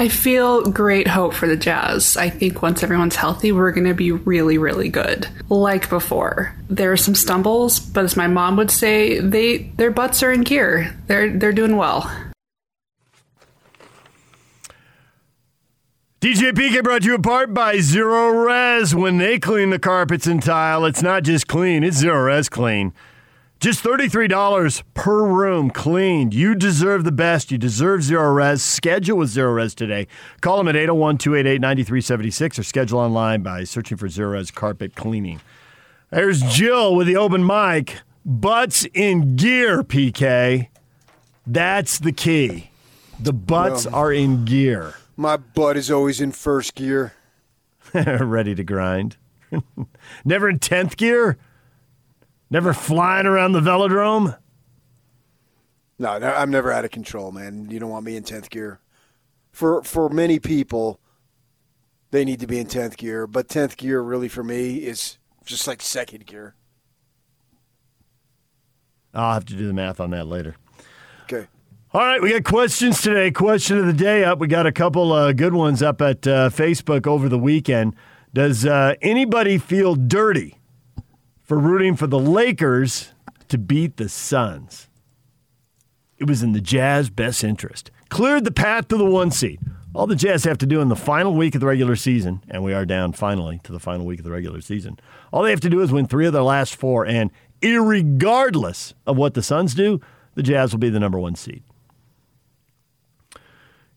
I feel great hope for the Jazz. I think once everyone's healthy, we're going to be really, really good. Like before, there are some stumbles, but as my mom would say, their butts are in gear. They're doing well. DJPK brought you apart by Zero Res. When they clean the carpets and tile, it's not just clean, it's Zero Res clean. Just $33 per room cleaned. You deserve the best. You deserve Zero Res. Schedule with Zero Res today. Call them at 801-288-9376 or schedule online by searching for Zero Res carpet cleaning. There's Jill with the open mic. Butts in gear, PK. That's the key. The butts are in gear. My butt is always in first gear. Ready to grind. Never in 10th gear? Never flying around the velodrome? No, I'm never out of control, man. You don't want me in 10th gear. For many people, they need to be in 10th gear. But 10th gear, really, for me, is just like second gear. I'll have to do the math on that later. Okay. All right, we got questions today. Question of the day up. We got a couple good ones up at Facebook over the weekend. Does anybody feel dirty for rooting for the Lakers to beat the Suns? It was in the Jazz best interest. Cleared the path to the 1 seed. All the Jazz have to do in the final week of the regular season, and we are down finally to the final week of the regular season. All they have to do is win 3 of their last 4, and irregardless of what the Suns do, the Jazz will be the number 1 seed.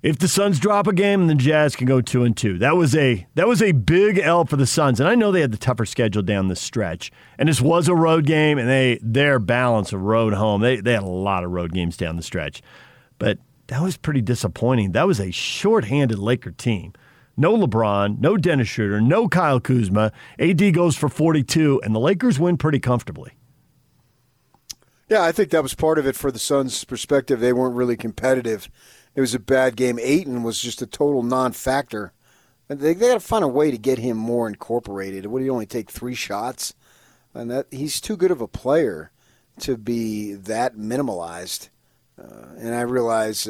If the Suns drop a game, the Jazz can go 2-2. That was a big L for the Suns, and I know they had the tougher schedule down the stretch. And this was a road game, and their balance of road home. They had a lot of road games down the stretch, but that was pretty disappointing. That was a shorthanded Laker team. No LeBron, no Dennis Schroeder, no Kyle Kuzma. AD goes for 42, and the Lakers win pretty comfortably. Yeah, I think that was part of it for the Suns' perspective. They weren't really competitive. It was a bad game. Ayton was just a total non-factor. They got to find a way to get him more incorporated. What did he only take 3 shots? And that he's too good of a player to be that minimalized. And I realize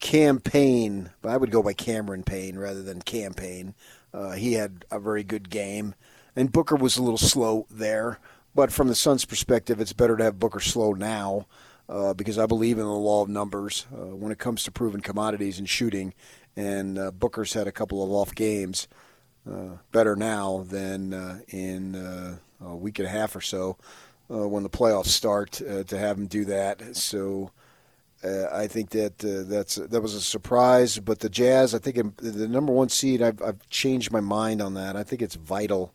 Campaign, but I would go by Cameron Payne rather than Campaign. He had a very good game, and Booker was a little slow there. But from the Suns' perspective, it's better to have Booker slow now. Because I believe in the law of numbers when it comes to proven commodities and shooting. And Booker's had a couple of off games better now than in a week and a half or so when the playoffs start to have him do that. So I think that was a surprise. But the Jazz, I think the number 1 seed, I've changed my mind on that. I think it's vital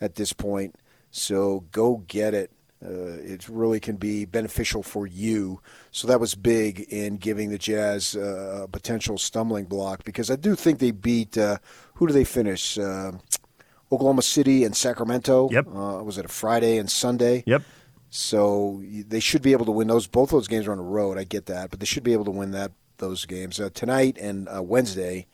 at this point. So go get it. It really can be beneficial for you. So that was big in giving the Jazz a potential stumbling block, because I do think they beat, who do they finish? Oklahoma City and Sacramento. Yep. Was it a Friday and Sunday? Yep. So they should be able to win those. Both those games are on the road. I get that. But they should be able to win those games. Tonight and Wednesday,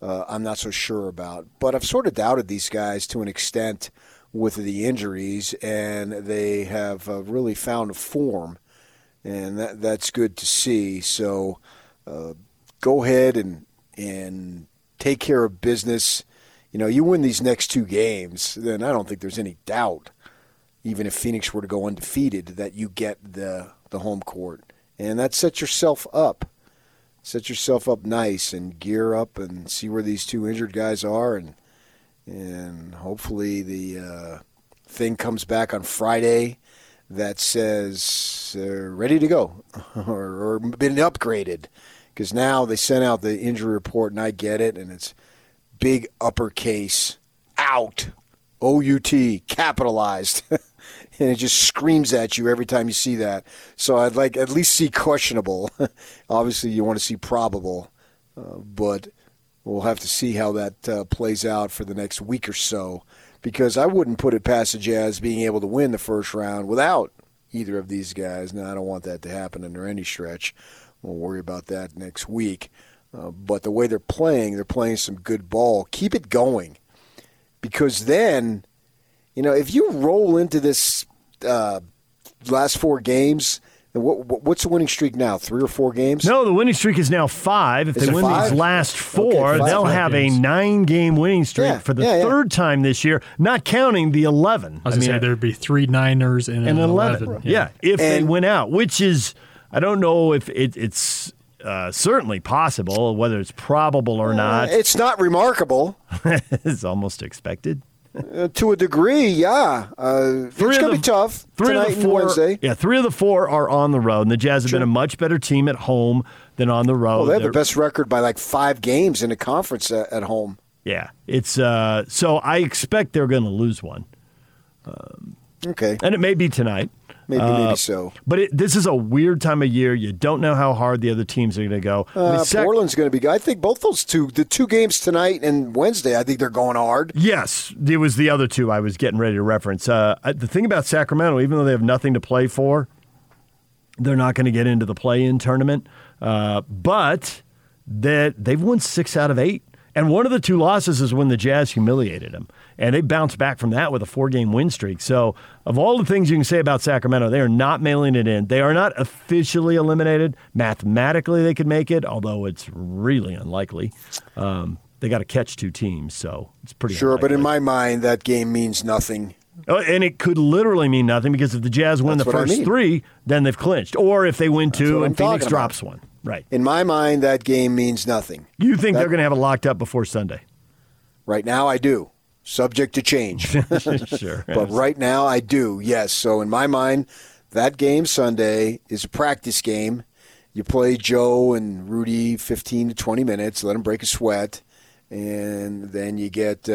I'm not so sure about. But I've sort of doubted these guys to an extent with the injuries, and they have really found a form, and that's good to see. So go ahead and take care of business. You know, you win these next 2 games, then I don't think there's any doubt, even if Phoenix were to go undefeated, that you get the home court. And that sets yourself up. Set yourself up nice and gear up and see where these 2 injured guys are, and hopefully the thing comes back on Friday that says ready to go or been upgraded, because now they sent out the injury report, and I get it, and it's big uppercase out, O-U-T, capitalized, and it just screams at you every time you see that. So I'd like at least see questionable. Obviously you want to see probable, but we'll have to see how that plays out for the next week or so, because I wouldn't put it past the Jazz being able to win the first round without either of these guys. Now, I don't want that to happen under any stretch. We'll worry about that next week. But the way they're playing some good ball. Keep it going, because then, you know, if you roll into this last 4 games And what's the winning streak now? 3 or 4 games? No, the winning streak is now 5. If they win these last 4, they'll have a 9-game winning streak for the third time this year, not counting the 11. I was going to say there'd be 3 Niners and an 11. Yeah, if they win out, which is, I don't know if it's certainly possible, whether it's probable or not. It's not remarkable. It's almost expected. To a degree, yeah. It's going to be tough tonight and Wednesday. Yeah, 3 of the 4 are on the road, and the Jazz have been a much better team at home than on the road. Well, they have the best record by like 5 games in the conference at home. Yeah, it's so I expect they're going to lose one. Okay. And it may be tonight. Maybe so. But this is a weird time of year. You don't know how hard the other teams are going to go. Portland's going to be good. I think both those two, the 2 games tonight and Wednesday, I think they're going hard. Yes. It was the other 2 I was getting ready to reference. The thing about Sacramento, even though they have nothing to play for, they're not going to get into the play-in tournament. But they've won 6 out of 8. And one of the 2 losses is when the Jazz humiliated them. And they bounced back from that with a 4-game win streak. So of all the things you can say about Sacramento, they are not mailing it in. They are not officially eliminated. Mathematically, they could make it, although it's really unlikely. They got to catch 2 teams, so it's pretty unlikely. But in my mind, that game means nothing. Oh, and it could literally mean nothing, because if the Jazz win the first 3, then they've clinched. Or if they win 2 and Phoenix drops 1. Right. In my mind, that game means nothing. You think they're going to have it locked up before Sunday? Right now, I do. Subject to change. Sure. But right now, I do, yes. So in my mind, that game Sunday is a practice game. You play Joe and Rudy 15 to 20 minutes, let them break a sweat, and then you get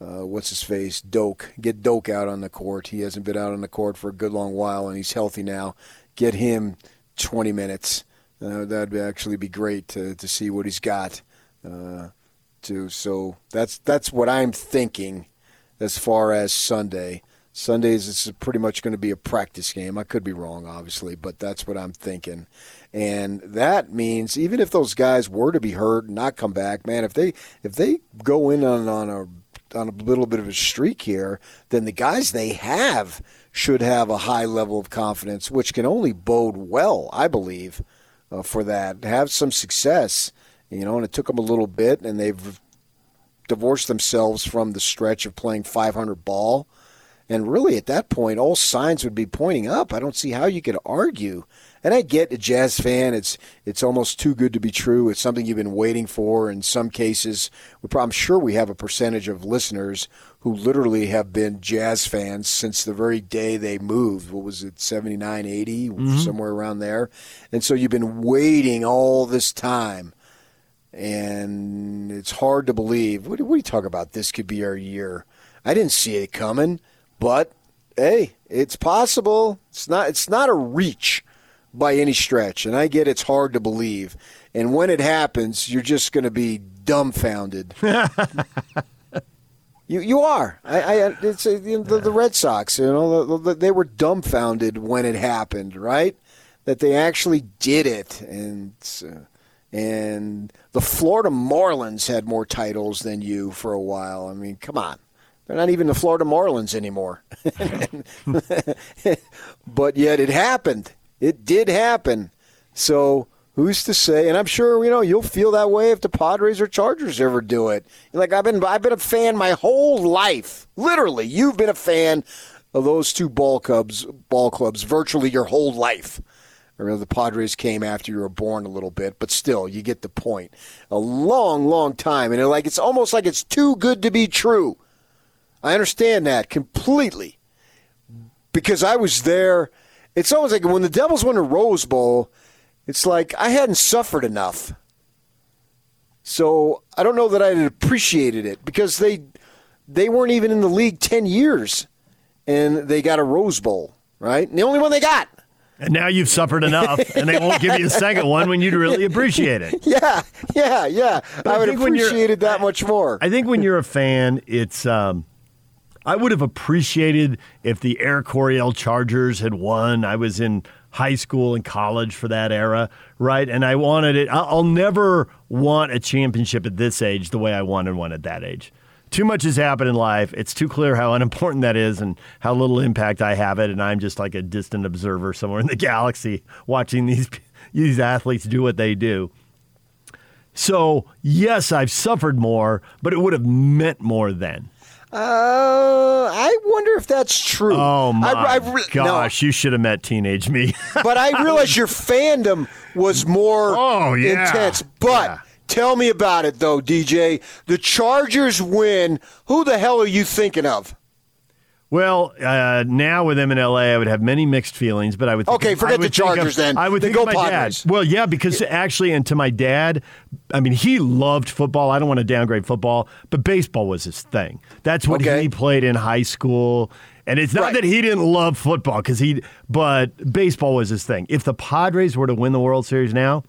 what's-his-face, Doak. Get Doak out on the court. He hasn't been out on the court for a good long while, and he's healthy now. Get him 20 minutes. That'd actually be great to see what he's got. So that's what I'm thinking as far as Sunday. Sundays is pretty much going to be a practice game. I could be wrong, obviously, but that's what I'm thinking. And that means even if those guys were to be hurt and not come back, man, if they go in on a little bit of a streak here, then the guys they have should have a high level of confidence, which can only bode well, I believe, for that. Have some success, and it took them a little bit, and they've divorced themselves from the stretch of playing 500 ball. And really, at that point, all signs would be pointing up. I don't see how you could argue. And I get, a Jazz fan, it's almost too good to be true. It's something you've been waiting for. In some cases, I'm sure we have a percentage of listeners who literally have been Jazz fans since the very day they moved. What was it, 79, 80, somewhere around there? And so you've been waiting all this time, and it's hard to believe. What do you talk about? This could be our year. I didn't see it coming, but, hey, it's possible. It's not a reach by any stretch, and I get it's hard to believe. And when it happens, you're just going to be dumbfounded. You are. The Red Sox, they were dumbfounded when it happened, right? That they actually did it. And the Florida Marlins had more titles than you for a while. I mean, come on. They're not even the Florida Marlins anymore. But yet it happened. It did happen. So who's to say? And I'm sure you'll feel that way if the Padres or Chargers ever do it. Like I've been a fan my whole life. Literally, you've been a fan of those two ball clubs virtually your whole life. I remember the Padres came after you were born a little bit, but still, you get the point. A long, long time, and it's almost like it's too good to be true. I understand that completely because I was there. It's almost like when the Devils won the Rose Bowl. It's like I hadn't suffered enough. So I don't know that I had appreciated it because they weren't even in the league 10 years, and they got a Rose Bowl, right? And the only one they got. And now you've suffered enough, and they won't give you a second one when you'd really appreciate it. Yeah. I would appreciate it that much more. I think when you're a fan, it's I would have appreciated if the Air Coryell Chargers had won. I was in high school and college for that era, right? And I wanted it. I'll never want a championship at this age the way I wanted one at that age. too much has happened in life. It's too clear how unimportant that is and how little impact I have it. And I'm just like a distant observer somewhere in the galaxy watching these athletes do what they do. So, yes, I've suffered more, but it would have meant more then. I wonder if that's true. Oh, my gosh. No. You should have met teenage me. But I realize your fandom was more intense. But tell me about it, though, DJ. The Chargers win. Who the hell are you thinking of? Well, now with them in L.A., I would have many mixed feelings, but I would think... Okay, forget the Chargers then. I would think of my dad. Well, yeah, because actually, and to my dad, I mean, he loved football. I don't want to downgrade football, but baseball was his thing. That's what he played in high school. And it's not that he didn't love football, but baseball was his thing. If the Padres were to win the World Series now...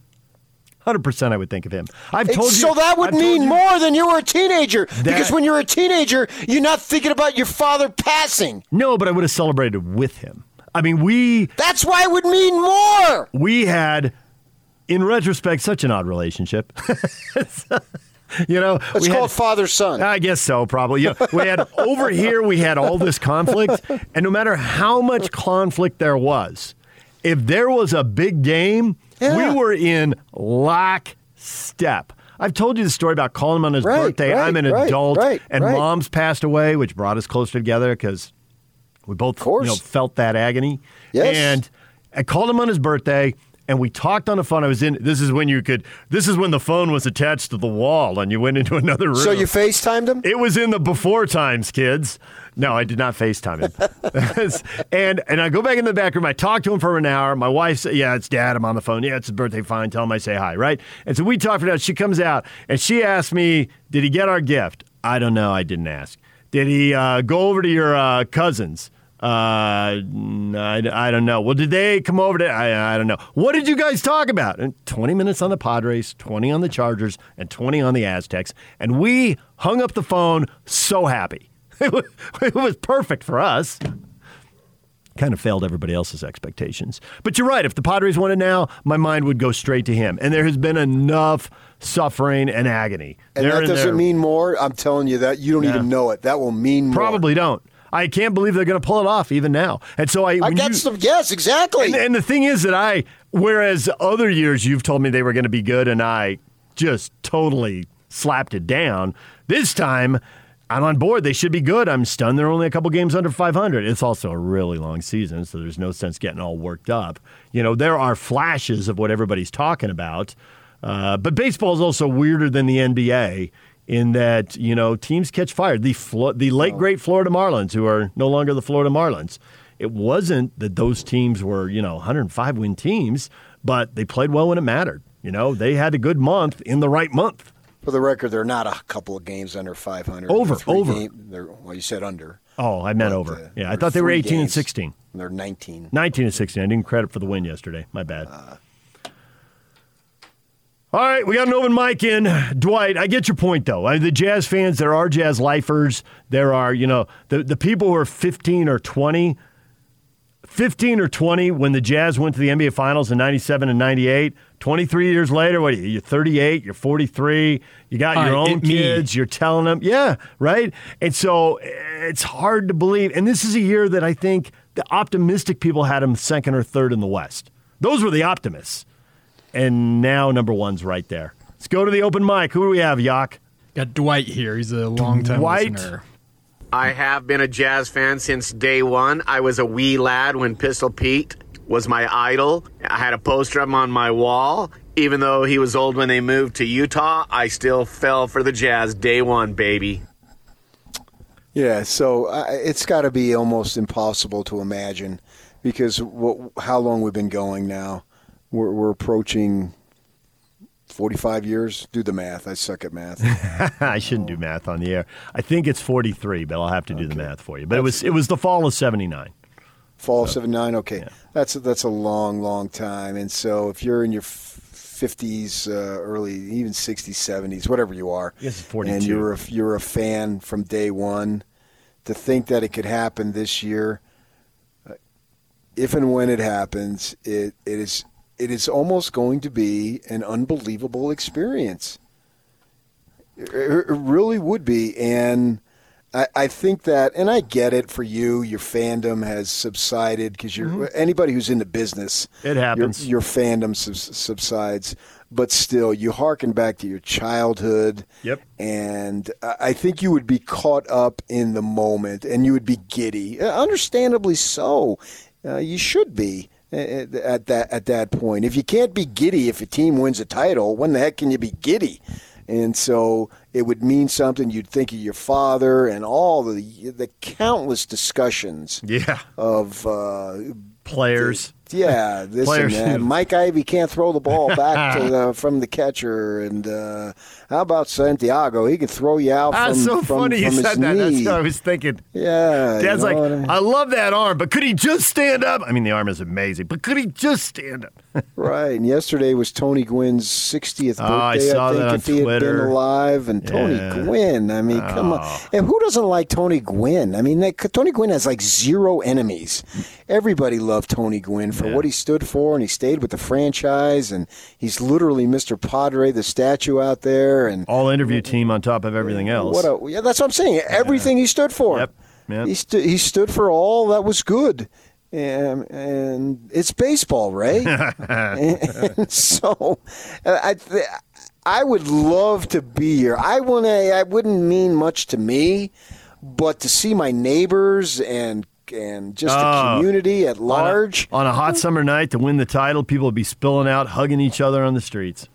100% I would think of him. So that would mean more than you were a teenager. Because when you're a teenager, you're not thinking about your father passing. No, but I would have celebrated with him. I mean, That's why it would mean more. We had, in retrospect, such an odd relationship. Let's call it father-son. I guess so, probably. We had all this conflict. And no matter how much conflict there was, if there was a big game... Yeah. We were in lockstep. I've told you the story about calling him on his birthday. I'm an adult, and mom's passed away, which brought us closer together because we both felt that agony. Yes. And I called him on his birthday, and we talked on the phone. I was in. This is when the phone was attached to the wall, and you went into another room. So you FaceTimed him? It was in the before times, kids. No, I did not FaceTime him. and I go back in the back room. I talk to him for an hour. My wife said, yeah, it's Dad. I'm on the phone. Yeah, it's his birthday. Fine. Tell him I say hi, right? And so we talk for an hour. She comes out, and she asked me, did he get our gift? I don't know. I didn't ask. Did he go over to your cousins? I don't know. Well, did they come over to... I don't know. What did you guys talk about? And 20 minutes on the Padres, 20 on the Chargers, and 20 on the Aztecs. And we hung up the phone so happy. It was perfect for us. Kind of failed everybody else's expectations. But you're right. If the Padres won it now, my mind would go straight to him. And there has been enough suffering and agony. And that doesn't mean more. I'm telling you that. You don't even know it. That will mean more. Probably don't. I can't believe they're going to pull it off even now. And so I got some. Yes, exactly. And the thing is that whereas other years you've told me they were going to be good and I just totally slapped it down, this time... I'm on board. They should be good. I'm stunned. They're only a couple games under 500. It's also a really long season, so there's no sense getting all worked up. There are flashes of what everybody's talking about. But baseball is also weirder than the NBA in that, teams catch fire. The late, great Florida Marlins, who are no longer the Florida Marlins, it wasn't that those teams were, 105-win teams, but they played well when it mattered. They had a good month in the right month. For the record, they're not a couple of games under 500. Over. Well, you said under. Oh, I meant over. Yeah, I thought they were 18 and 16. And they're 19. 19 and 16. I didn't credit for the win yesterday. My bad. All right, we got an open mic in. Dwight, I get your point, though. The Jazz fans, there are Jazz lifers. There are, the people who are 15 or 20. 15 or 20 when the Jazz went to the NBA Finals in 97 and 98. 23 years later, what are you? You're 38, you're 43, you got your own kids, you're telling them, yeah, right? And so it's hard to believe. And this is a year that I think the optimistic people had them second or third in the West. Those were the optimists. And now number one's right there. Let's go to the open mic. Who do we have, Yock? Got Dwight here. He's a longtime listener. I have been a Jazz fan since day one. I was a wee lad when Pistol Pete was my idol. I had a poster of him on my wall. Even though he was old when they moved to Utah, I still fell for the Jazz day one, baby. Yeah, so it's got to be almost impossible to imagine because how long we've been going now. We're approaching 45 years. Do the math. I suck at math. I shouldn't do math on the air. I think it's 43, but I'll have to do the math for you. But it was the fall of 79. Fall of 79, okay. Yeah. That's a long, long time. And so if you're in your 50s, early, even 60s, 70s, whatever you are, yes, 42. And you're a fan from day one, to think that it could happen this year, if and when it happens, it is almost going to be an unbelievable experience. It really would be. And I think that, and I get it for you, your fandom has subsided because you're anybody who's in the business, it happens. Your fandom subsides. But still, you harken back to your childhood. Yep. And I think you would be caught up in the moment and you would be giddy. Understandably so. You should be at that point. If you can't be giddy if your team wins a title, when the heck can you be giddy? And so it would mean something. You'd think of your father and all the countless discussions of players. This players. And that. Mike Ivey can't throw the ball back from the catcher. And how about Santiago? He can throw you out from his knee. That's so funny you said that. Knee. That's what I was thinking. Yeah. Dad's like, I love that arm, but could he just stand up? I mean, the arm is amazing, but could he just stand up? Right. And yesterday was Tony Gwynn's 60th birthday, I saw that on Twitter. If he had been alive. And Tony Gwynn, I mean, come on. And who doesn't like Tony Gwynn? I mean, Tony Gwynn has like zero enemies. Everybody loved Tony Gwynn for what he stood for, and he stayed with the franchise, and he's literally Mr. Padre, the statue out there, and all interview team on top of everything else. That's what I'm saying. Everything he stood for. Yep. He stood for all that was good, and it's baseball, right? And so, I would love to be here. I wouldn't mean much to me, but to see my neighbors and just the community at large. On a hot summer night to win the title, people would be spilling out, hugging each other on the streets.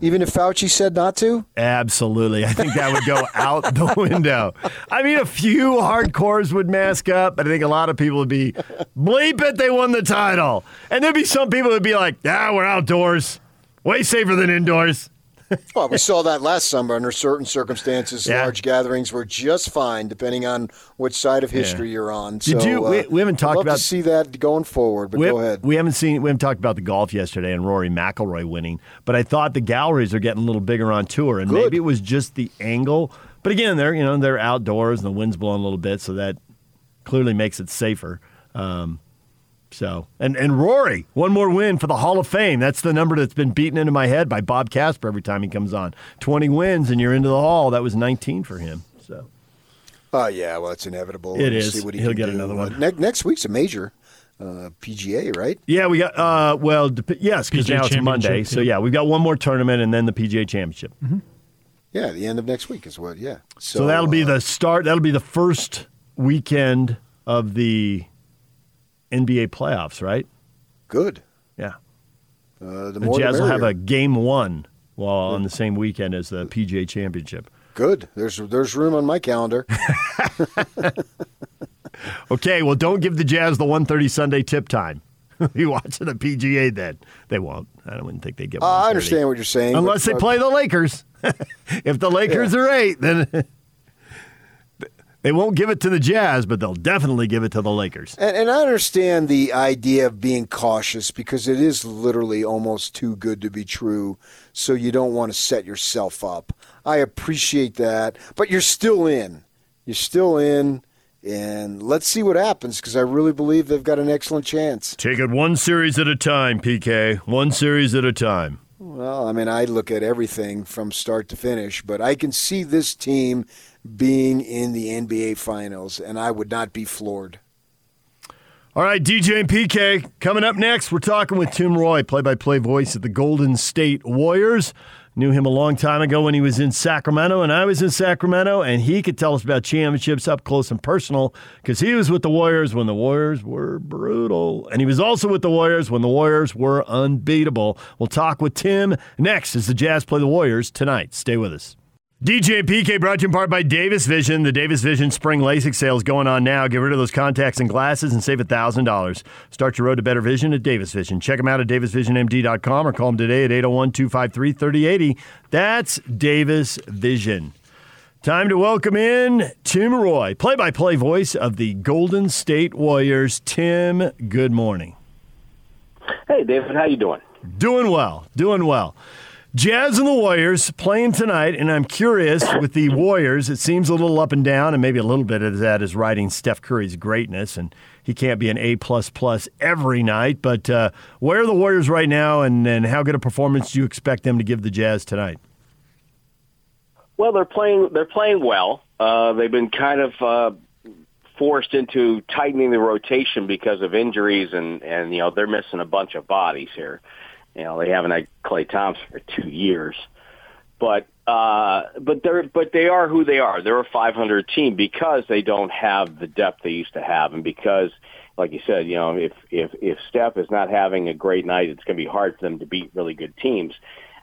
Even if Fauci said not to? Absolutely. I think that would go out the window. I mean, a few hardcores would mask up, but I think a lot of people would be, bleep it, they won the title. And there'd be some people who would be like, we're outdoors. Way safer than indoors. Well, we saw that last summer under certain circumstances. Yeah. Large gatherings were just fine, depending on which side of history you're on. So, we haven't talked about to see that going forward. But go ahead. We haven't talked about the golf yesterday and Rory McIlroy winning. But I thought the galleries are getting a little bigger on tour, and maybe it was just the angle. But again, they're outdoors and the wind's blowing a little bit, so that clearly makes it safer. So, and Rory, one more win for the Hall of Fame. That's the number that's been beaten into my head by Bob Casper every time he comes on. 20 wins and you're into the Hall. That was 19 for him. So, well, it's inevitable. It is. See what he'll get another one. Next week's a major PGA, right? Yeah, we got. Yes, because now it's Monday. Too. So we've got one more tournament and then the PGA Championship. Mm-hmm. Yeah, the end of next week is what. Yeah. So that'll be the start. That'll be the first weekend of the NBA playoffs, right? Good. Yeah. The Jazz will have a game one on the same weekend as the PGA Championship. Good. There's room on my calendar. Okay, well, don't give the Jazz the 1:30 Sunday tip time. You watching the PGA then. They won't. I wouldn't think they get 1:30. I understand what you're saying. Unless they play the Lakers. If the Lakers are 8, then... They won't give it to the Jazz, but they'll definitely give it to the Lakers. And I understand the idea of being cautious because it is literally almost too good to be true, so you don't want to set yourself up. I appreciate that, but you're still in. You're still in, and let's see what happens because I really believe they've got an excellent chance. Take it one series at a time, PK. One series at a time. Well, I mean, I look at everything from start to finish, but I can see this team being in the NBA Finals, and I would not be floored. All right, DJ and PK, coming up next, we're talking with Tim Roy, play-by-play voice of the Golden State Warriors. Knew him a long time ago when he was in Sacramento, and I was in Sacramento, and he could tell us about championships up close and personal because he was with the Warriors when the Warriors were brutal, and he was also with the Warriors when the Warriors were unbeatable. We'll talk with Tim next as the Jazz play the Warriors tonight. Stay with us. DJ PK brought to you in part by Davis Vision. The Davis Vision Spring LASIK sale is going on now. Get rid of those contacts and glasses and save $1,000. Start your road to better vision at Davis Vision. Check them out at davisvisionmd.com or call them today at 801-253-3080. That's Davis Vision. Time to welcome in Tim Roy, play-by-play voice of the Golden State Warriors. Tim, good morning. Hey, David. How you doing? Doing well. Jazz and the Warriors playing tonight, and I'm curious, with the Warriors, it seems a little up and down, and maybe a little bit of that is riding Steph Curry's greatness, and he can't be an A++ every night, but where are the Warriors right now, and how good a performance do you expect them to give the Jazz tonight? Well, they're playing well. They've been kind of forced into tightening the rotation because of injuries, and you know, they're missing a bunch of bodies here. You know, they haven't had Klay Thompson for 2 years, but they are who they are. They're a 500 team because they don't have the depth they used to have, and because, like you said, you know, if Steph is not having a great night, it's going to be hard for them to beat really good teams.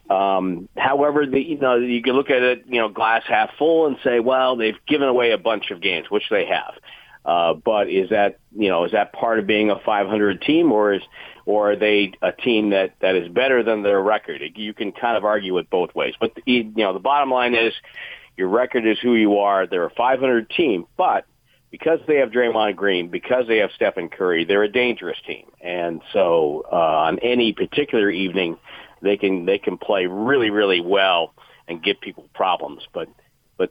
However, you know, you can look at it, you know, glass half full and say, well, they've given away a bunch of games, which they have. But is that, you know, is that part of being a 500 team, or are they a team that is better than their record? You can kind of argue it both ways. But you know, the bottom line is your record is who you are. They're a 500 team, but because they have Draymond Green, because they have Stephen Curry, they're a dangerous team. And so on any particular evening, they can play really, really well and give people problems. But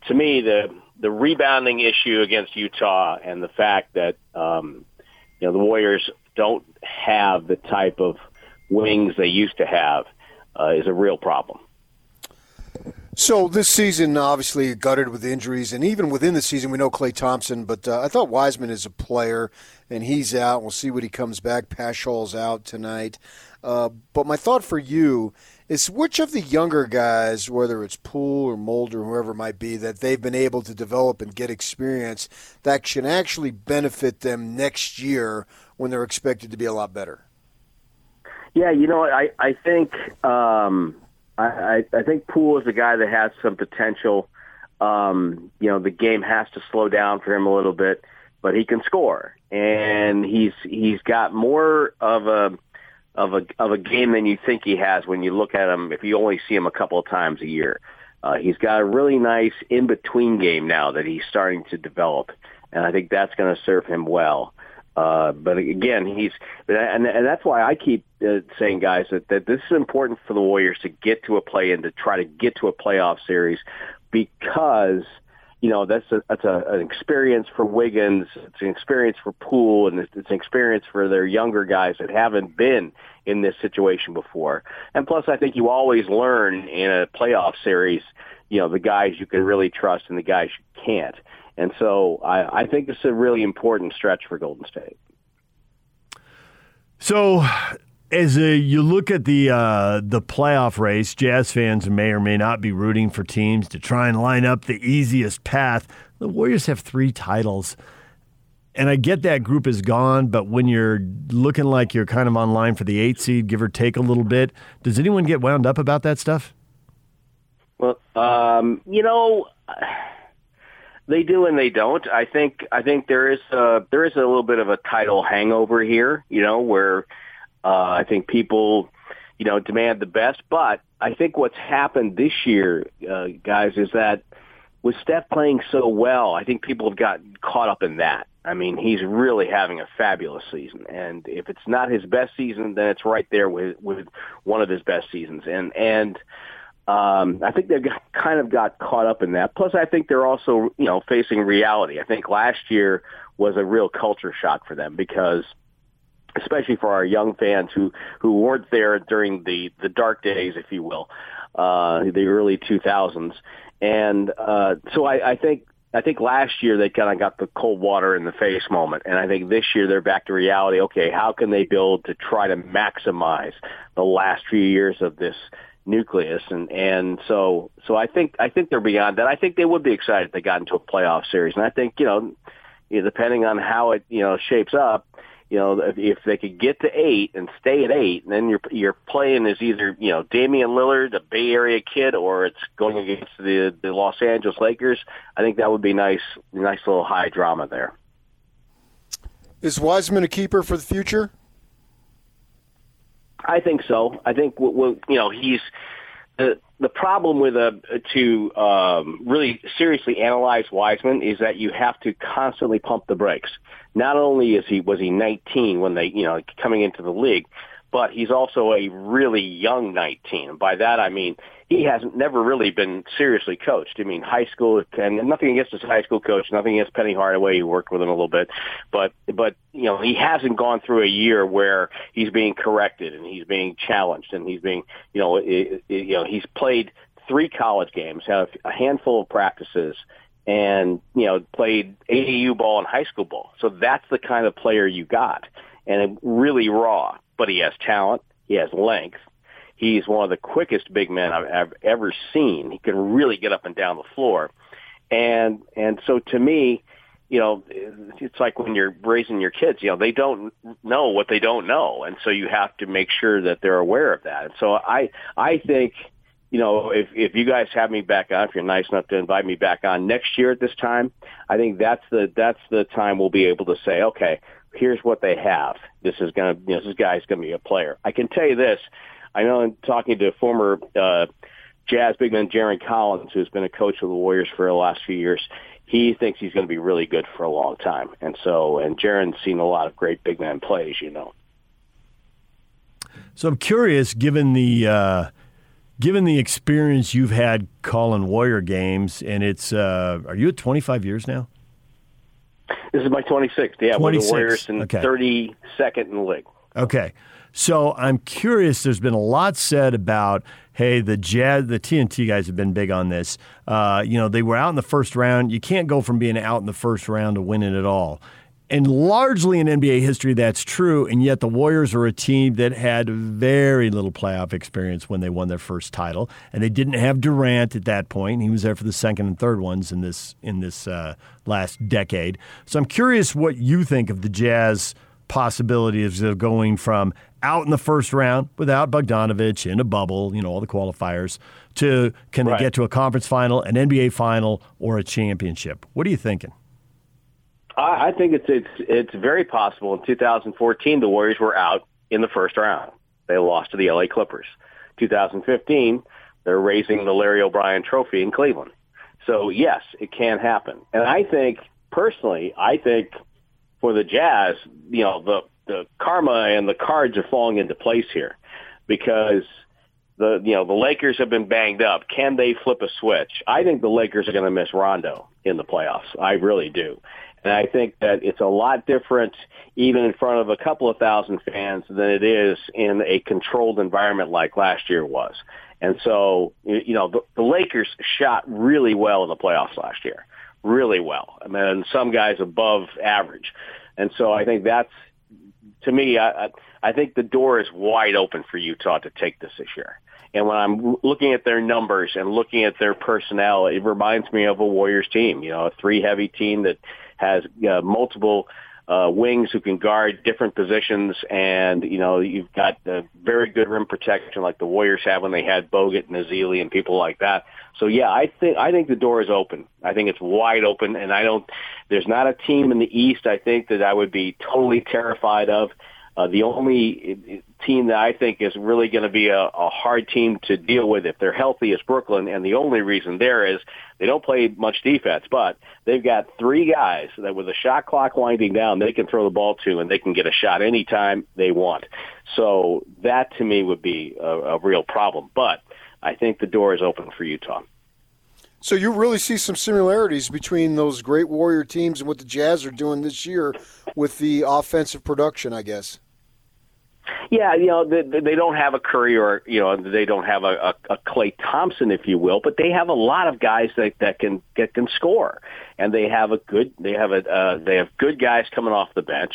to me, the rebounding issue against Utah and the fact that you know, the Warriors don't have the type of wings they used to have is a real problem. So this season, obviously, gutted with injuries, and even within the season, we know Klay Thompson, but I thought Wiseman is a player, and he's out. We'll see what he comes back. Paschall's out tonight. But my thought for you is, which of the younger guys, whether it's Poole or Mulder or whoever it might be, that they've been able to develop and get experience that should actually benefit them next year when they're expected to be a lot better? Yeah, you know, I think I think Poole is a guy that has some potential. You know, the game has to slow down for him a little bit, but he can score, and he's got more of a game than you think he has when you look at him. If you only see him a couple of times a year, he's got a really nice in between game now that he's starting to develop, and I think that's going to serve him well. But again, and that's why I keep saying, guys, that this is important for the Warriors to get to a play-in, to try to get to a playoff series, because you know that's an experience for Wiggins, it's an experience for Poole, and it's an experience for their younger guys that haven't been in this situation before. And plus, I think you always learn in a playoff series, you know, the guys you can really trust and the guys you can't. And so I think this is a really important stretch for Golden State. So as you look at the playoff race, Jazz fans may or may not be rooting for teams to try and line up the easiest path. The Warriors have 3 titles. And I get that group is gone, but when you're looking like you're kind of on line for the 8th seed, give or take a little bit, does anyone get wound up about that stuff? Well, you know, they do and they don't. I think there is a little bit of a title hangover here, you know, where I think people, you know, demand the best. But I think what's happened this year, guys, is that with Steph playing so well, I think people have gotten caught up in that. I mean, he's really having a fabulous season, and if it's not his best season, then it's right there with one of his best seasons. And I think they've kind of got caught up in that. Plus, I think they're also, you know, facing reality. I think last year was a real culture shock for them because, especially for our young fans who weren't there during the dark days, if you will, the early 2000s. And so I think last year they kind of got the cold water in the face moment, and I think this year they're back to reality. Okay, how can they build to try to maximize the last few years of this nucleus? And so I think they're beyond that. I think they would be excited if they got into a playoff series. And I think, you know, depending on how it, you know, shapes up, you know, if they could get to 8 and stay at 8, then you're playing is either, you know, Damian Lillard, a Bay Area kid, or it's going against the Los Angeles Lakers. I think that would be nice little high drama there. Is Wiseman a keeper for the future? I think so. I think you know, he's the problem with to really seriously analyze Wiseman is that you have to constantly pump the brakes. Not only was he 19 when they, you know, coming into the league, but he's also a really young 19. And by that I mean he hasn't never really been seriously coached. I mean, high school, and nothing against his high school coach, nothing against Penny Hardaway, who worked with him a little bit, but you know, he hasn't gone through a year where he's being corrected and he's being challenged and he's being, you know, he's played 3 college games, have a handful of practices, and, you know, played AAU ball and high school ball. So that's the kind of player you got, and really raw. But he has talent. He has length. He's one of the quickest big men I've ever seen. He can really get up and down the floor. And so to me, you know, it's like when you're raising your kids, you know, they don't know what they don't know. And so you have to make sure that they're aware of that. And so I think, you know, if you guys have me back on, if you're nice enough to invite me back on next year at this time, I think that's the time we'll be able to say, okay, here's what they have. This guy's gonna be a player. I can tell you this. I know I'm talking to former Jazz big man Jaren Collins, who's been a coach of the Warriors for the last few years. He thinks he's going to be really good for a long time. And Jaren's seen a lot of great big man plays, you know. So I'm curious, given the experience you've had calling Warrior games, and it's are you at 25 years now? This is my 26th. Yeah, 26. We're the Warriors in 32nd in the league. Okay. So I'm curious, there's been a lot said about, hey, the Jazz, the TNT guys have been big on this. You know, they were out in the first round. You can't go from being out in the first round to winning it all. And largely in NBA history, that's true, and yet the Warriors are a team that had very little playoff experience when they won their first title, and they didn't have Durant at that point. He was there for the second and third ones in this last decade. So I'm curious what you think of the Jazz possibilities of going from out in the first round without Bogdanovic, in a bubble, you know, all the qualifiers, to can they get to a conference final, an NBA final, or a championship? What are you thinking? I think it's very possible. In 2014, the Warriors were out in the first round. They lost to the LA Clippers. 2015, they're raising the Larry O'Brien Trophy in Cleveland. So, yes, it can happen. And I think, personally, for the Jazz, you know, the karma and the cards are falling into place here, because the Lakers have been banged up. Can they flip a switch? I think the Lakers are going to miss Rondo in the playoffs. I really do. And I think that it's a lot different even in front of a couple of thousand fans than it is in a controlled environment like last year was. And so, you know, the Lakers shot really well in the playoffs last year. Really well. I mean, some guys above average. And so I think that's, to me, I think the door is wide open for Utah to take this year. And when I'm looking at their numbers and looking at their personnel, it reminds me of a Warriors team, you know, a 3-heavy team that has multiple wings who can guard different positions. And, you know, you've got very good rim protection like the Warriors have when they had Bogut and Azili and people like that. So, yeah, I think the door is open. I think it's wide open, and there's not a team in the East, I think, that I would be totally terrified of. The only team that I think is really going to be a hard team to deal with if they're healthy is Brooklyn, and the only reason there is they don't play much defense, but they've got 3 guys that with the shot clock winding down, they can throw the ball to, and they can get a shot anytime they want. So that, to me, would be a real problem. But I think the door is open for Utah. So you really see some similarities between those great Warrior teams and what the Jazz are doing this year with the offensive production, I guess. Yeah, you know, they don't have a Curry or, you know, they don't have a Klay Thompson, if you will, but they have a lot of guys that can score, and they have good guys coming off the bench.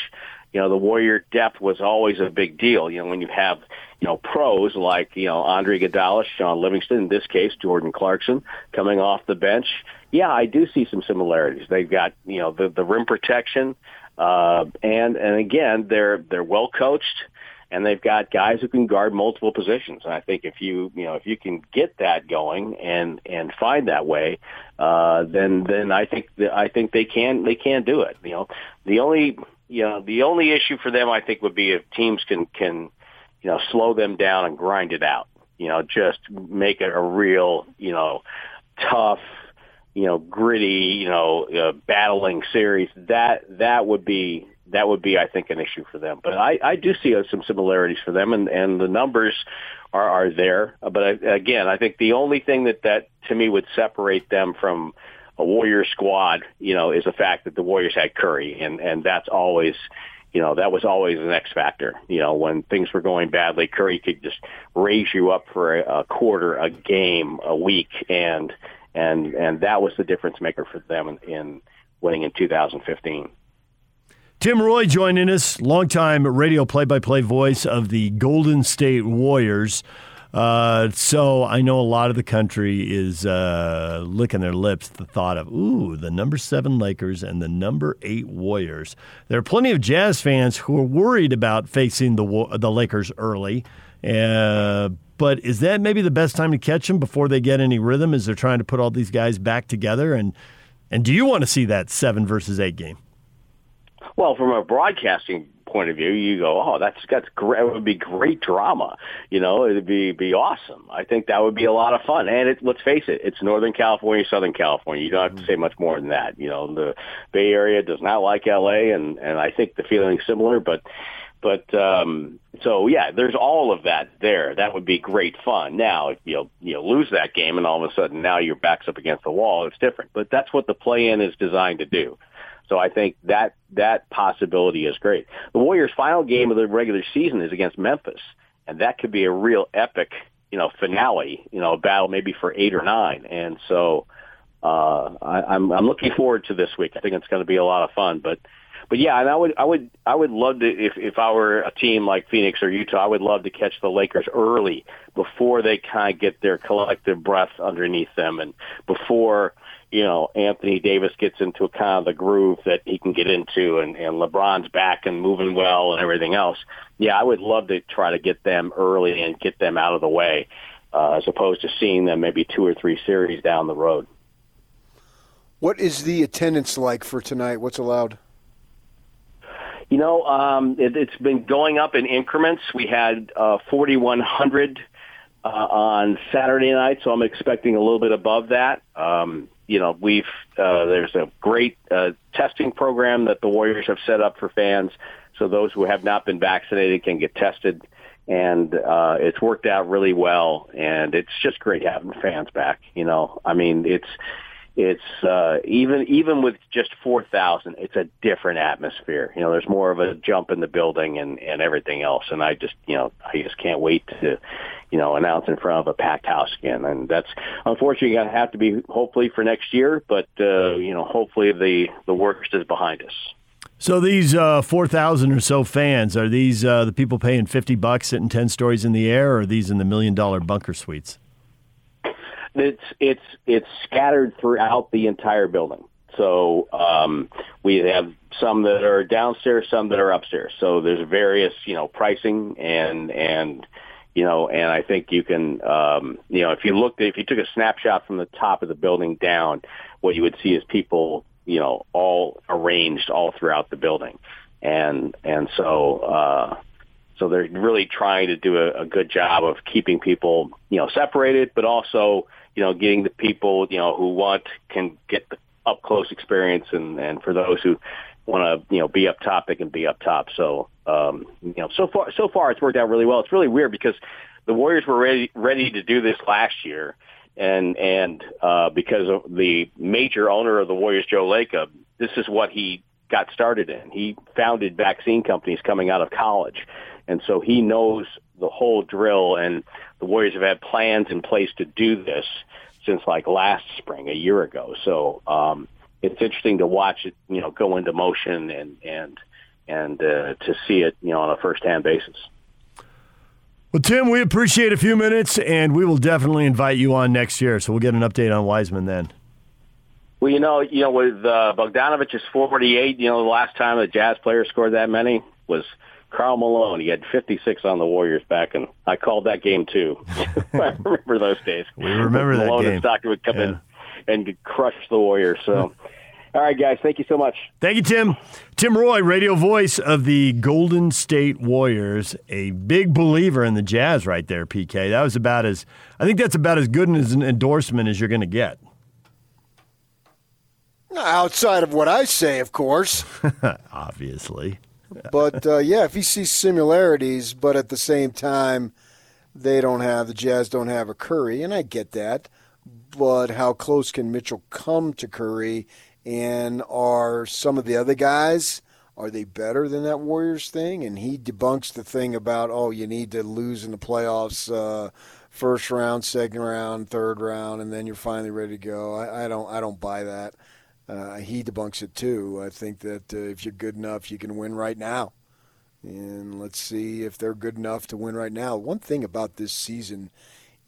You know, the Warrior depth was always a big deal. You know, when you have, you know, pros like, you know, Andre Iguodala, Sean Livingston, in this case, Jordan Clarkson, coming off the bench. Yeah, I do see some similarities. They've got, you know, the rim protection, and again, they're well coached, and they've got guys who can guard multiple positions. And I think if you can get that going and find that way, then I think they can do it. You know, the only issue for them, I think, would be if teams can, you know, slow them down and grind it out. You know, just make it a real, you know, tough, you know, gritty, you know, battling series. That would be, I think, an issue for them. But I do see some similarities for them, and the numbers are there. But again, I think the only thing that to me would separate them from a Warrior squad, you know, is the fact that the Warriors had Curry, and that's always, you know, that was always an X factor. You know, when things were going badly, Curry could just raise you up for a quarter, a game, a week, and that was the difference maker for them in winning in 2015. Tim Roy joining us, longtime radio play-by-play voice of the Golden State Warriors. So I know a lot of the country is licking their lips at the thought of, ooh, the number 7 Lakers and the number 8 Warriors. There are plenty of Jazz fans who are worried about facing the Lakers early. But is that maybe the best time to catch them before they get any rhythm as they're trying to put all these guys back together? And do you want to see that 7 versus 8 game? Well, from a broadcasting point of view, you go, oh, that's great. It would be great drama. You know, it'd be awesome. I think that would be a lot of fun. And let's face it, it's Northern California, Southern California. You don't have to say much more than that. You know, the Bay Area does not like L.A., and I think the feeling's similar. But yeah, there's all of that there. That would be great fun. Now, if you lose that game, and all of a sudden now your back's up against the wall, it's different. But that's what the play-in is designed to do. So I think that possibility is great. The Warriors' final game of the regular season is against Memphis, and that could be a real epic, finale, a battle maybe for 8 or 9. And so I'm looking forward to this week. I think it's going to be a lot of fun. But yeah, and I would love to, if I were a team like Phoenix or Utah, I would love to catch the Lakers early before they kind of get their collective breath underneath them, and before Anthony Davis gets into a kind of the groove that he can get into, and LeBron's back and moving well and everything else. Yeah, I would love to try to get them early and get them out of the way, as opposed to seeing them maybe 2 or 3 series down the road. What is the attendance like for tonight? What's allowed? It's been going up in increments. We had 4,100 on Saturday night, so I'm expecting a little bit above that. There's a great testing program that the Warriors have set up for fans, so those who have not been vaccinated can get tested, and it's worked out really well, and it's just great having fans back. It's even with just 4,000, it's a different atmosphere. There's more of a jump in the building and everything else. And I just can't wait to, announce in front of a packed house again. And that's unfortunately going to have to be hopefully for next year. But hopefully the worst is behind us. So these 4,000 or so fans, are these the people paying $50 sitting 10 stories in the air, or are these in the $1 million bunker suites? It's scattered throughout the entire building. So we have some that are downstairs, some that are upstairs. So there's various, pricing and I think you can, if you took a snapshot from the top of the building down, what you would see is people, all arranged all throughout the building. So they're really trying to do a good job of keeping people, separated, but also, getting the people, who can get the up close experience, and for those who want to, be up top, they can be up top. So, so far it's worked out really well. It's really weird because the Warriors were ready to do this last year, and because of the major owner of the Warriors, Joe Lacob, this is what he got started in. He founded vaccine companies coming out of college. And so he knows the whole drill, and the Warriors have had plans in place to do this since like last spring, a year ago. So it's interesting to watch it, go into motion and to see it, on a first-hand basis. Well, Tim, we appreciate a few minutes, and we will definitely invite you on next year. So we'll get an update on Wiseman then. Well, with Bogdanovic is 48, the last time a Jazz player scored that many was Karl Malone. He had 56 on the Warriors back, and I called that game too. I remember those days. We remember Malone that game. Malone and Stockton would come in and crush the Warriors. So, all right, guys, thank you so much. Thank you, Tim. Tim Roy, radio voice of the Golden State Warriors, a big believer in the Jazz right there, PK. I think that's about as good as an endorsement as you're going to get. Outside of what I say, of course. Obviously. But, if he sees similarities, but at the same time, the Jazz don't have a Curry, and I get that. But how close can Mitchell come to Curry, and are some of the other guys Are they better than that Warriors thing? And he debunks the thing about, oh, you need to lose in the playoffs first round, second round, third round, and then you're finally ready to go. I don't buy that. He debunks it too. I think that if you're good enough, you can win right now. And let's see if they're good enough to win right now. One thing about this season,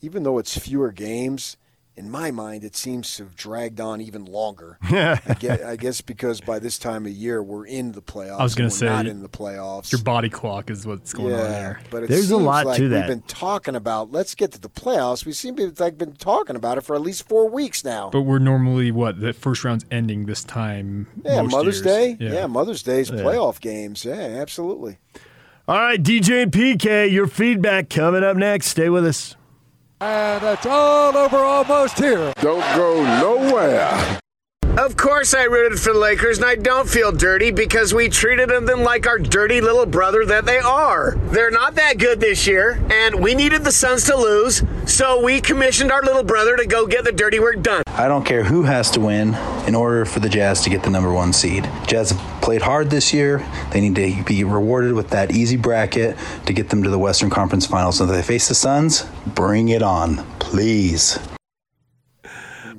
even though it's fewer games, in my mind, it seems to have dragged on even longer. I guess because by this time of year, we're in the playoffs. I was going to say, not in the playoffs. Your body clock is what's going on there. But it there's a lot like to that. We've been talking about, let's get to the playoffs. We seem to have been talking about it for at least 4 weeks now. But we're normally, the first round's ending this time. Yeah, most Mother's years. Day. Yeah, Mother's Day's playoff games. Yeah, absolutely. All right, DJ and PK, your feedback coming up next. Stay with us. And it's all over almost here. Don't go nowhere. Of course I rooted for the Lakers, and I don't feel dirty because we treated them like our dirty little brother that they are. They're not that good this year, and we needed the Suns to lose, so we commissioned our little brother to go get the dirty work done. I don't care who has to win in order for the Jazz to get the #1 seed. Jazz have played hard this year. They need to be rewarded with that easy bracket to get them to the Western Conference Finals. So if they face the Suns, bring it on, please.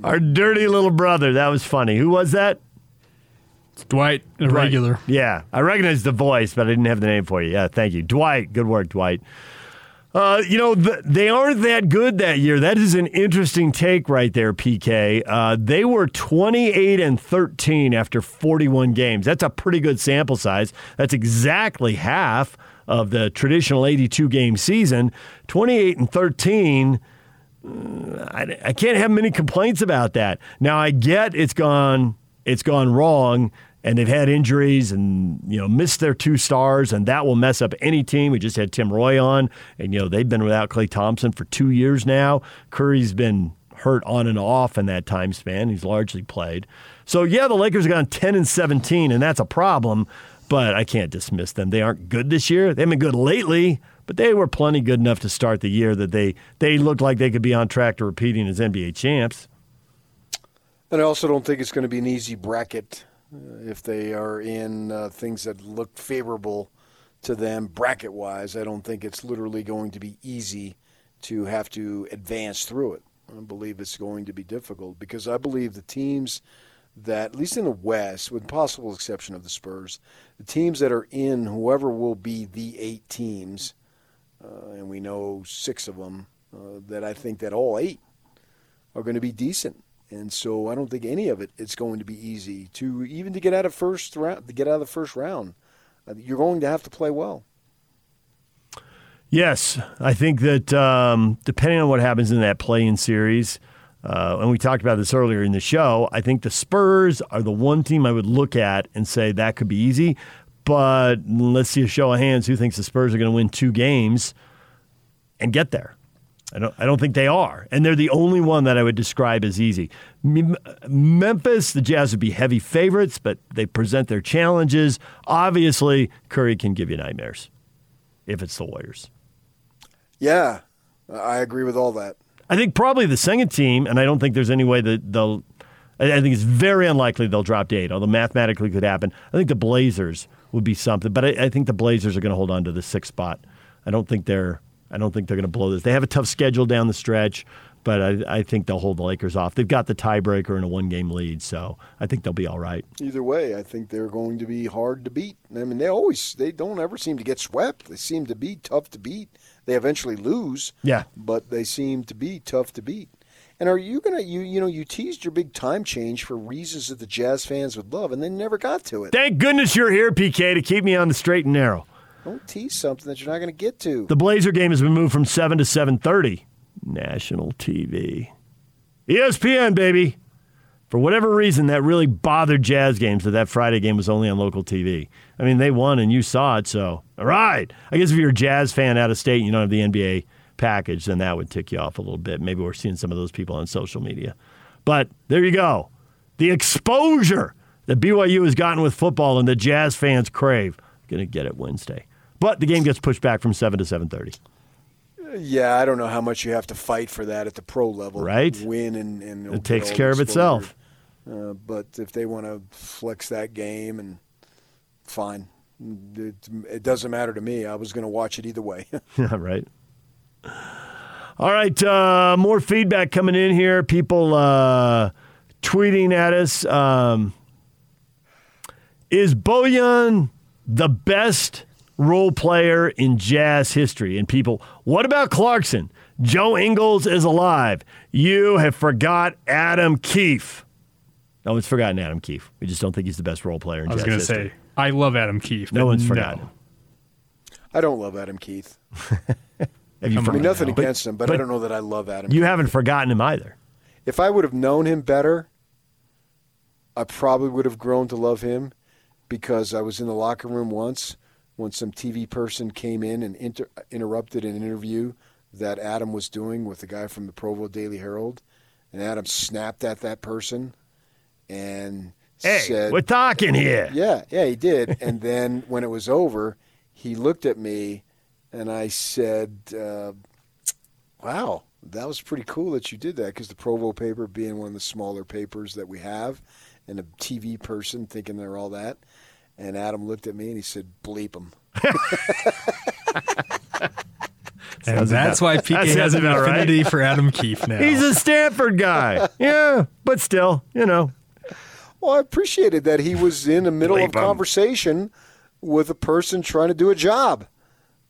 Our dirty little brother. That was funny. Who was that? It's Dwight, a regular. Yeah. I recognized the voice, but I didn't have the name for you. Yeah, thank you. Dwight. Good work, Dwight. They aren't that good that year. That is an interesting take right there, PK. They were 28-13 after 41 games. That's a pretty good sample size. That's exactly half of the traditional 82-game season. 28-13. I can't have many complaints about that. Now I get it's gone wrong, and they've had injuries, and missed their two stars, and that will mess up any team. We just had Tim Roy on, and they've been without Klay Thompson for 2 years now. Curry's been hurt on and off in that time span. He's largely played. So the Lakers have gone 10-17, and that's a problem. But I can't dismiss them. They aren't good this year. They've been good lately. But they were plenty good enough to start the year that they looked like they could be on track to repeating as NBA champs. And I also don't think it's going to be an easy bracket if they are in things that look favorable to them bracket-wise. I don't think it's literally going to be easy to have to advance through it. I believe it's going to be difficult because I believe the teams that, at least in the West, with possible exception of the Spurs, the teams that are in whoever will be the 8 teams, and we know 6 of them, that I think that all 8 are going to be decent. And so I don't think any of it's going to be easy to even to get out of first round. To get out of the first round, you're going to have to play well. Yes, I think that depending on what happens in that play-in series, and we talked about this earlier in the show, I think the Spurs are the one team I would look at and say that could be easy. But let's see a show of hands. Who thinks the Spurs are going to win 2 games and get there? I don't think they are. And they're the only one that I would describe as easy. Memphis, the Jazz would be heavy favorites, but they present their challenges. Obviously, Curry can give you nightmares if it's the Warriors. Yeah, I agree with all that. I think probably the second team, and I don't think there's any way that they'll – I think it's very unlikely they'll drop to 8, although mathematically could happen. I think the Blazers – would be something, but I think the Blazers are going to hold on to the 6th spot. I don't think they're going to blow this. They have a tough schedule down the stretch, but I think they'll hold the Lakers off. They've got the tiebreaker and a 1-game lead, so I think they'll be all right. Either way, I think they're going to be hard to beat. I mean, they don't ever seem to get swept. They seem to be tough to beat. They eventually lose. Yeah, but they seem to be tough to beat. And are you gonna you teased your big time change for reasons that the Jazz fans would love, and they never got to it. Thank goodness you're here, PK, to keep me on the straight and narrow. Don't tease something that you're not gonna get to. The Blazer game has been moved from 7 to 7:30. National TV, ESPN, baby. For whatever reason, that really bothered Jazz games that Friday game was only on local TV. I mean, they won and you saw it, so all right. I guess if you're a Jazz fan out of state and you don't have the NBA package, then that would tick you off a little bit. Maybe we're seeing some of those people on social media. But there you go. The exposure that BYU has gotten with football and the Jazz fans crave. Going to get it Wednesday. But the game gets pushed back from 7 to 7:30. Yeah, I don't know how much you have to fight for that at the pro level. Right. Win and it takes care of itself. But if they want to flex that game and fine. It doesn't matter to me. I was going to watch it either way. Yeah, right. All right, more feedback coming in here. People tweeting at us. Is Bojan the best role player in Jazz history? And people, what about Clarkson? Joe Ingles is alive. You have forgot Adam Keefe. No one's forgotten Adam Keefe. We just don't think he's the best role player in Jazz history. I was going to say, I love Adam Keefe. No one's forgotten him. I don't love Adam Keefe. Nothing against him, but I don't know that I love Adam Keefe. You haven't forgotten him either. If I would have known him better, I probably would have grown to love him, because I was in the locker room once when some TV person came in and interrupted an interview that Adam was doing with a guy from the Provo Daily Herald, and Adam snapped at that person and said, we're talking here. Yeah, he did. And then when it was over, he looked at me, and I said, wow, that was pretty cool that you did that, because the Provo paper being one of the smaller papers that we have, and a TV person thinking they're all that. And Adam looked at me and he said, bleep him. And that's why PK has an affinity for Adam Keefe now. He's a Stanford guy. Yeah, but still, you know. Well, I appreciated that he was in the middle of conversation with a person trying to do a job.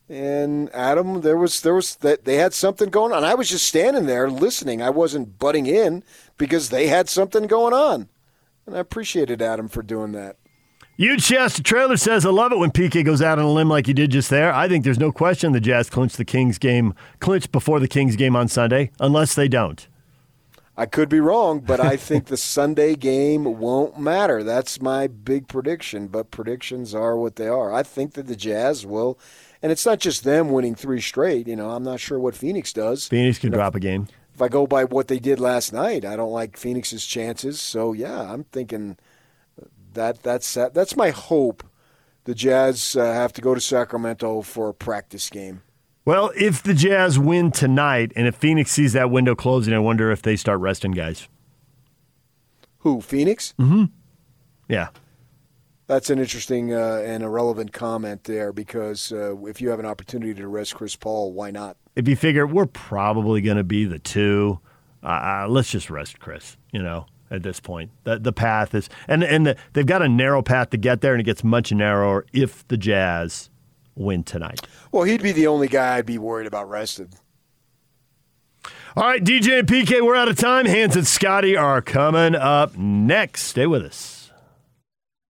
And Adam, there was that they had something going on. I was just standing there listening. I wasn't butting in because they had something going on. And I appreciated Adam for doing that. Huge Chest Trailer says, I love it when PK goes out on a limb like he did just there. I think there's no question the Jazz clinched before the Kings game on Sunday, unless they don't. I could be wrong, but I think the Sunday game won't matter. That's my big prediction, but predictions are what they are. I think that the Jazz will, and it's not just them winning three straight. You know, I'm not sure what Phoenix does. Phoenix can drop a game. If I go by what they did last night, I don't like Phoenix's chances. So, yeah, I'm thinking – That's my hope. The Jazz have to go to Sacramento for a practice game. Well, if the Jazz win tonight, and if Phoenix sees that window closing, I wonder if they start resting guys. Who, Phoenix? Mm-hmm. Yeah. That's an interesting and a relevant comment there, because if you have an opportunity to rest Chris Paul, why not? If you figure we're probably going to be the two, let's just rest Chris, you know. At this point, the path is, and they've got a narrow path to get there, and it gets much narrower if the Jazz win tonight. Well, he'd be the only guy I'd be worried about rested. All right, DJ and PK, we're out of time. Hans and Scotty are coming up next. Stay with us.